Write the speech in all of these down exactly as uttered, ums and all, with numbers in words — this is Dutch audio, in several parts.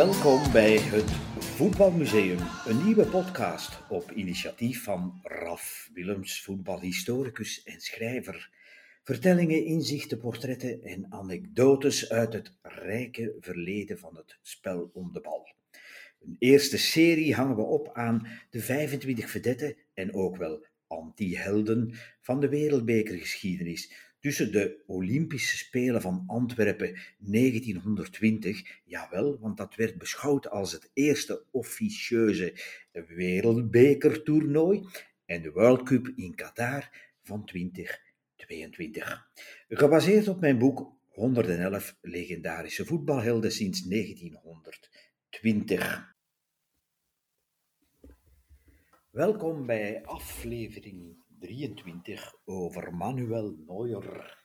Welkom bij het Voetbalmuseum, een nieuwe podcast op initiatief van Raf Willems, voetbalhistoricus en schrijver. Vertellingen, inzichten, portretten en anekdotes uit het rijke verleden van het spel om de bal. Een eerste serie hangen we op aan de vijfentwintig vedetten en ook wel anti-helden van de wereldbekergeschiedenis. Tussen de Olympische Spelen van Antwerpen negentienhonderdtwintig, jawel, want dat werd beschouwd als het eerste officieuze wereldbekertoernooi, en de World Cup in Qatar van twintig tweeëntwintig. Gebaseerd op mijn boek honderdelf legendarische voetbalhelden sinds negentienhonderdtwintig. Welkom bij aflevering drieëntwintig over Manuel Neuer,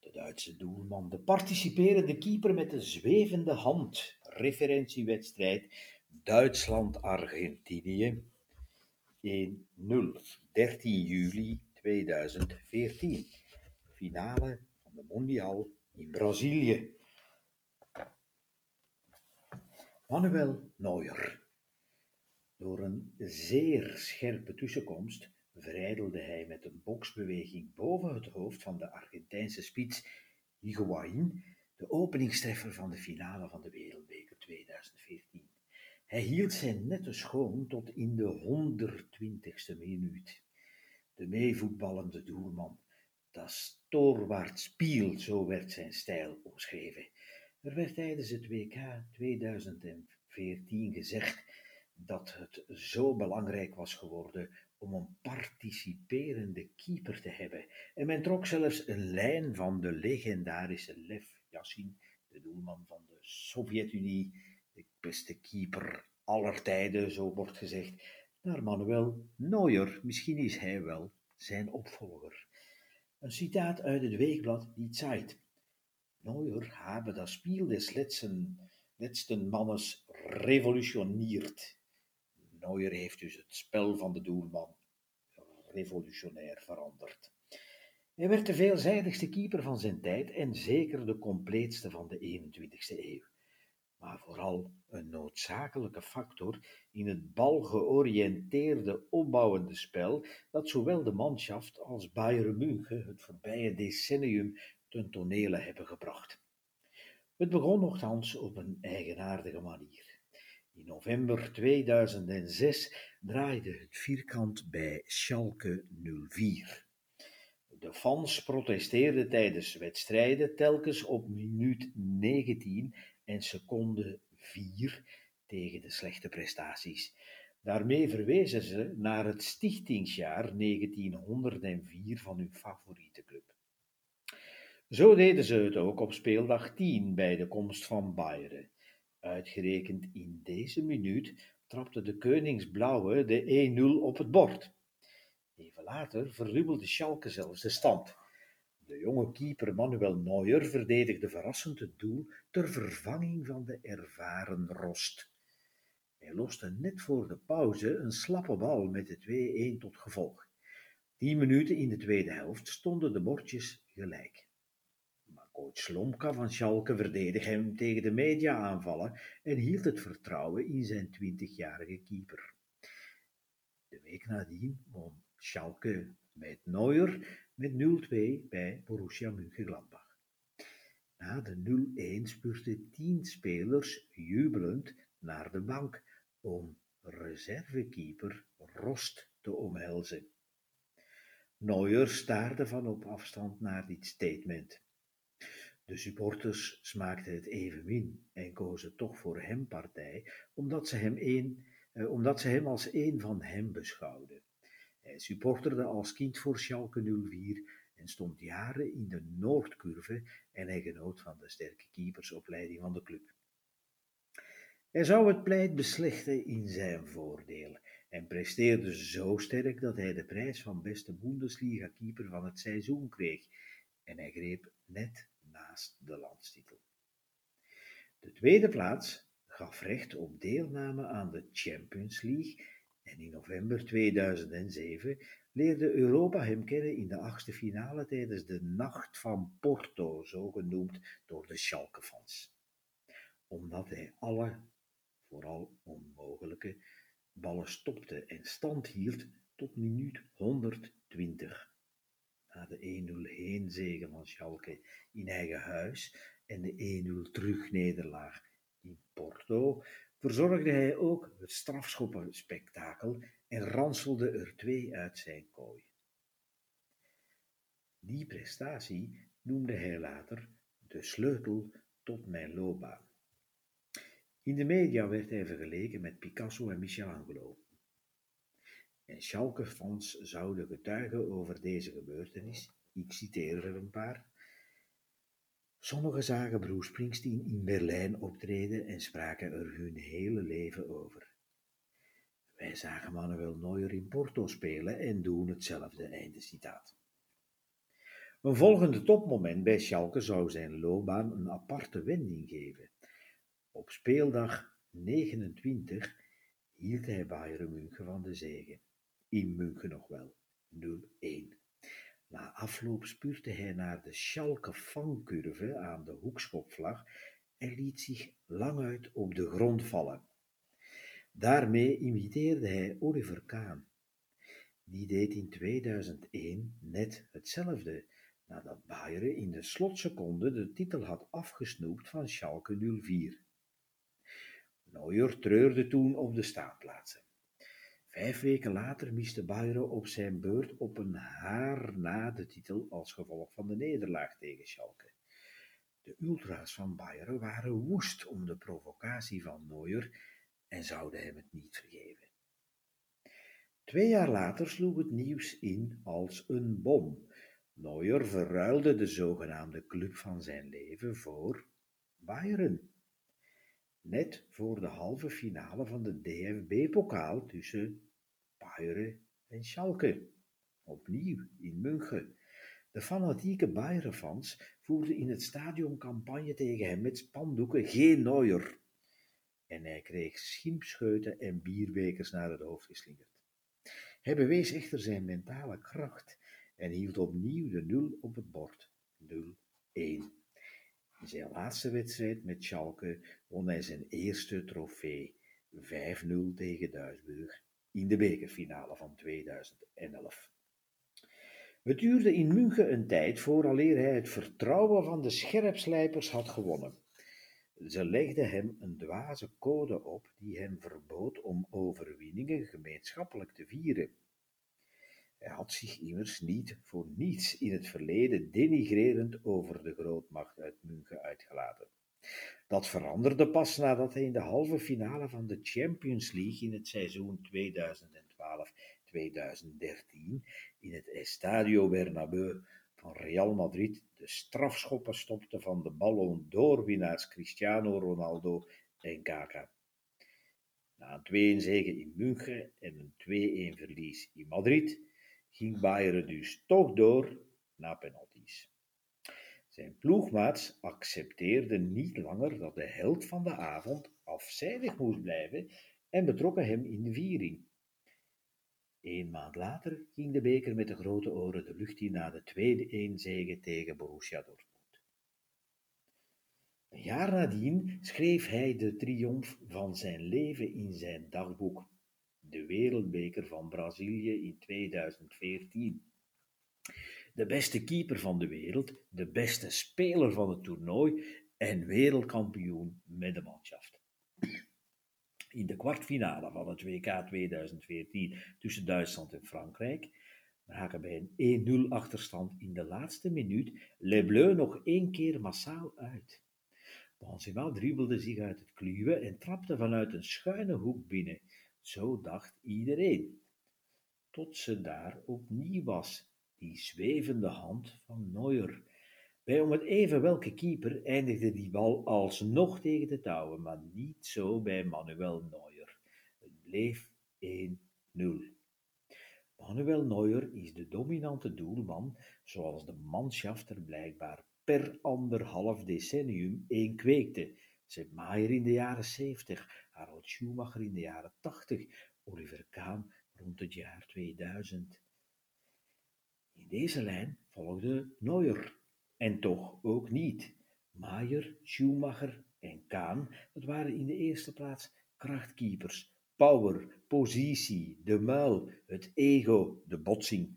de Duitse doelman, de participerende keeper met de zwevende hand, referentiewedstrijd Duitsland-Argentinië één nul, dertien juli tweeduizend veertien, finale van de Mondial in Brazilië. Manuel Neuer, door een zeer scherpe tussenkomst vrijdelde hij met een boksbeweging boven het hoofd van de Argentijnse spits Higuain de openingstreffer van de finale van de Wereldbeker tweeduizend veertien. Hij hield zijn netten schoon tot in de honderdtwintigste minuut. De meevoetballende doelman, dat stoorwaarts spiel, zo werd zijn stijl omschreven. Er werd tijdens het W K tweeduizend veertien gezegd dat het zo belangrijk was geworden om een participerende keeper te hebben. En men trok zelfs een lijn van de legendarische Lev Yasin, de doelman van de Sovjet-Unie, de beste keeper aller tijden, zo wordt gezegd, naar Manuel Neuer. Misschien is hij wel zijn opvolger. Een citaat uit het weekblad Die Zeit. Neuer habe das Spiel des letzten, letzten Mannes revolutioniert. Neuer heeft dus het spel van de doelman revolutionair veranderd. Hij werd de veelzijdigste keeper van zijn tijd en zeker de compleetste van de eenentwintigste eeuw. Maar vooral een noodzakelijke factor in het balgeoriënteerde opbouwende spel dat zowel de manschaft als Bayern München het voorbije decennium ten tonele hebben gebracht. Het begon nochtans op een eigenaardige manier. In november tweeduizend zes draaide het vierkant bij Schalke nul vier. De fans protesteerden tijdens wedstrijden telkens op minuut negentien en seconde vier tegen de slechte prestaties. Daarmee verwezen ze naar het stichtingsjaar negentienhonderdvier van hun favoriete club. Zo deden ze het ook op speeldag tien bij de komst van Maier. Uitgerekend in deze minuut trapte de Koningsblauwe de één nul op het bord. Even later verdubbelde Schalke zelfs de stand. De jonge keeper Manuel Neuer verdedigde verrassend het doel ter vervanging van de ervaren Rost. Hij loste net voor de pauze een slappe bal met de twee één tot gevolg. Tien minuten in de tweede helft stonden de bordjes gelijk. Coach Slomka van Schalke verdedigde hem tegen de media-aanvallen en hield het vertrouwen in zijn twintigjarige keeper. De week nadien won Schalke met Neuer met nul twee bij Borussia Mönchengladbach. Na de nul één spurten tien spelers jubelend naar de bank om reservekeeper Rost te omhelzen. Neuer staarde van op afstand naar dit statement. De supporters smaakten het evenmin en kozen toch voor hem partij, omdat ze hem, een, eh, omdat ze hem als één van hem beschouwden. Hij supporterde als kind voor Schalke nul vier en stond jaren in de Noordcurve en hij genoot van de sterke keepersopleiding van de club. Hij zou het pleit beslechten in zijn voordeel en presteerde zo sterk dat hij de prijs van beste Bundesliga-keeper van het seizoen kreeg en hij greep net naast de landstitel. De tweede plaats gaf recht op deelname aan de Champions League en in november tweeduizend zeven leerde Europa hem kennen in de achtste finale tijdens de Nacht van Porto, zo genoemd door de Schalke-fans. omdat hij alle, vooral onmogelijke, ballen stopte en stand hield tot minuut honderdtwintig. Na de één nul heenzege van Schalke in eigen huis en de één nul terugnederlaag in Porto, verzorgde hij ook het strafschoppenspektakel en ranselde er twee uit zijn kooi. Die prestatie noemde hij later de sleutel tot mijn loopbaan. In de media werd hij vergeleken met Picasso en Michelangelo. En Schalke-fans zouden getuigen over deze gebeurtenis. Ik citeer er een paar. Sommigen zagen Bruce Springsteen in Berlijn optreden en spraken er hun hele leven over. Wij zagen Manuel Neuer in Porto spelen en doen hetzelfde, einde citaat. Een volgende topmoment bij Schalke zou zijn loopbaan een aparte wending geven. Op speeldag negenentwintig hield hij Bayern München van de zege. In München nog wel, nul één. Na afloop spuurde hij naar de Schalke-fancurve aan de hoekschopvlag en liet zich languit op de grond vallen. Daarmee imiteerde hij Oliver Kahn. Die deed in tweeduizend één net hetzelfde, nadat Bayern in de slotseconde de titel had afgesnoept van Schalke nul vier. Neuer treurde toen op de staanplaatsen. Vijf weken later miste Bayern op zijn beurt op een haar na de titel als gevolg van de nederlaag tegen Schalke. De ultra's van Bayern waren woest om de provocatie van Neuer en zouden hem het niet vergeven. Twee jaar later sloeg het nieuws in als een bom. Neuer verruilde de zogenaamde club van zijn leven voor Bayern. Net voor de halve finale van de D F B-pokaal tussen Bayern en Schalke. Opnieuw in München. De fanatieke Bayern-fans voerden in het stadion campagne tegen hem met spandoeken geen Neuer. En hij kreeg schimpscheuten en bierbekers naar het hoofd geslingerd. Hij bewees echter zijn mentale kracht en hield opnieuw de nul op het bord, nul één. In zijn laatste wedstrijd met Schalke won hij zijn eerste trofee, vijf nul tegen Duisburg, in de bekerfinale van tweeduizend elf. Het duurde in München een tijd vooraleer hij het vertrouwen van de scherpslijpers had gewonnen. Ze legden hem een dwaze code op die hem verbood om overwinningen gemeenschappelijk te vieren. Hij had zich immers niet voor niets in het verleden denigrerend over de grootmacht uit München uitgelaten. Dat veranderde pas nadat hij in de halve finale van de Champions League in het seizoen tweeduizend twaalf tweeduizend dertien in het Estadio Bernabeu van Real Madrid de strafschoppen stopte van de Ballon d'Or-winnaars Cristiano Ronaldo en Kaka. Na een twee-een-zege in München en een twee-een verlies in Madrid ging Bayern dus toch door na penalties. Zijn ploegmaats accepteerden niet langer dat de held van de avond afzijdig moest blijven en betrokken hem in de viering. Een maand later ging de beker met de grote oren de lucht in na de twee-een zege tegen Borussia Dortmund. Een jaar nadien schreef hij de triomf van zijn leven in zijn dagboek, de wereldbeker van Brazilië in tweeduizend veertien. De beste keeper van de wereld, de beste speler van het toernooi en wereldkampioen met de manschaft. In de kwartfinale van het W K tweeduizend veertien tussen Duitsland en Frankrijk raken bij een één nul achterstand in de laatste minuut Les Bleus nog één keer massaal uit. Benzema dribbelde zich uit het kluwen en trapte vanuit een schuine hoek binnen. Zo dacht iedereen. Tot ze daar opnieuw was, die zwevende hand van Neuer. Bij om het even welke keeper eindigde die bal alsnog tegen de touwen, maar niet zo bij Manuel Neuer. Het bleef een nul. Manuel Neuer is de dominante doelman, zoals de manschaft er blijkbaar per anderhalf decennium één kweekte. Zijn Maier in de jaren zeventig, Harold Schumacher in de jaren tachtig, Oliver Kahn rond het jaar tweeduizend. In deze lijn volgde Neuer. En toch ook niet. Maier, Schumacher en Kahn, dat waren in de eerste plaats krachtkeepers, power, positie, de muil, het ego, de botsing.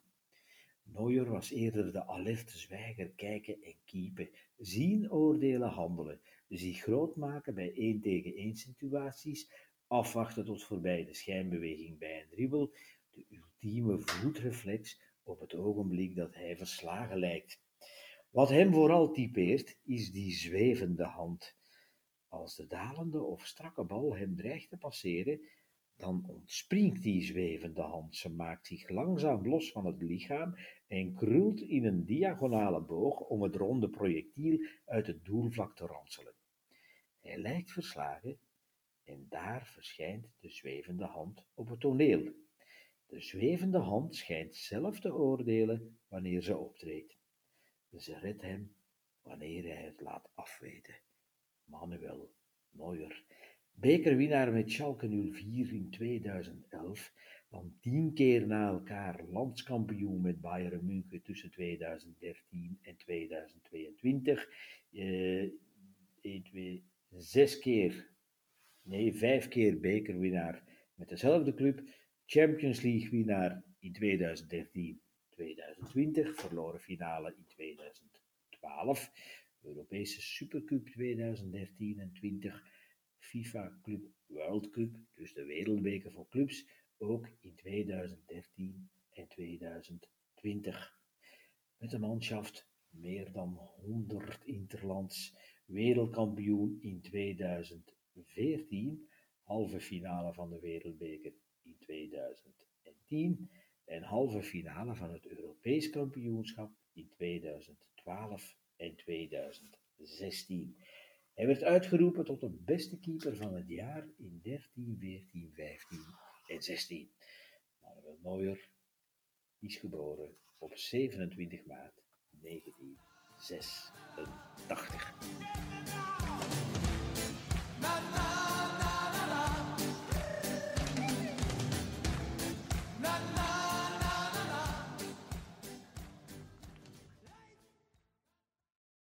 Neuer was eerder de alerte zwijger, kijken en keepen, zien, oordelen, handelen, zich groot maken bij één tegen één situaties, afwachten tot voorbij de schijnbeweging bij een dribbel, de ultieme voetreflex op het ogenblik dat hij verslagen lijkt. Wat hem vooral typeert, is die zwevende hand. Als de dalende of strakke bal hem dreigt te passeren, dan ontspringt die zwevende hand. Ze maakt zich langzaam los van het lichaam en krult in een diagonale boog om het ronde projectiel uit het doelvlak te ranselen. Hij lijkt verslagen en daar verschijnt de zwevende hand op het toneel. De zwevende hand schijnt zelf te oordelen wanneer ze optreedt. Ze redt hem wanneer hij het laat afweten. Manuel Neuer, bekerwinnaar met Schalke nul vier in tweeduizend elf, dan tien keer na elkaar landskampioen met Bayern München tussen tweeduizend dertien en tweeduizend tweeëntwintig, eh, één, twee, zes keer, nee, vijf keer bekerwinnaar met dezelfde club, Champions League winnaar in tweeduizend dertien tweeduizend twintig, verloren finale in tweeduizend twaalf, Europese Supercup tweeduizend dertien en twintig, FIFA Club World Cup, dus de wereldbeker voor clubs, ook in tweeduizend dertien en tweeduizend twintig. Met een manschaft meer dan honderd interlands, wereldkampioen in tweeduizend veertien, halve finale van de wereldbeker in tweeduizend tien en halve finale van het Europees kampioenschap in tweeduizend twaalf en tweeduizend zestien. Hij werd uitgeroepen tot de beste keeper van het jaar in dertien, veertien, vijftien en zestien. Manuel Neuer is geboren op zevenentwintig maart negentien zesentachtig.